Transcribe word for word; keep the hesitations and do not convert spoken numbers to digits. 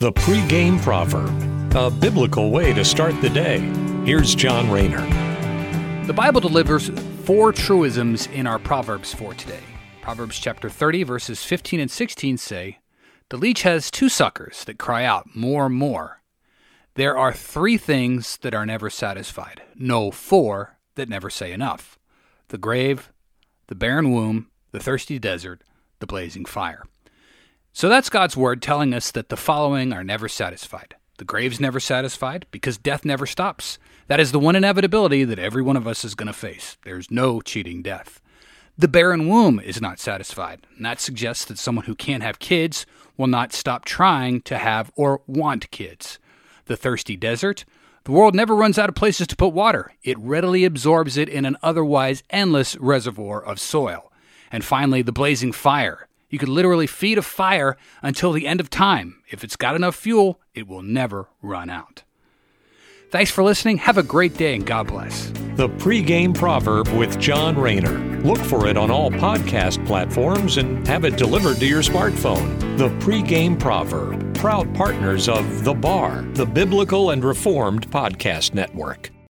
The Pregame Proverb, a biblical way to start the day. Here's John Raynor. The Bible delivers four truisms in our Proverbs for today. Proverbs chapter thirty, verses fifteen and sixteen say, "The leech has two suckers that cry out, more, more. There are three things that are never satisfied. No, four that never say enough. The grave, the barren womb, the thirsty desert, the blazing fire." So that's God's word telling us that the following are never satisfied. The grave's never satisfied because death never stops. That is the one inevitability that every one of us is going to face. There's no cheating death. The barren womb is not satisfied, and that suggests that someone who can't have kids will not stop trying to have or want kids. The thirsty desert, the world never runs out of places to put water. It readily absorbs it in an otherwise endless reservoir of soil. And finally, the blazing fire. You could literally feed a fire until the end of time. If it's got enough fuel, it will never run out. Thanks for listening. Have a great day and God bless. The Pregame Proverb with John Raynor. Look for it on all podcast platforms and have it delivered to your smartphone. The Pregame Proverb, proud partners of The Bar, the Biblical and Reformed Podcast Network.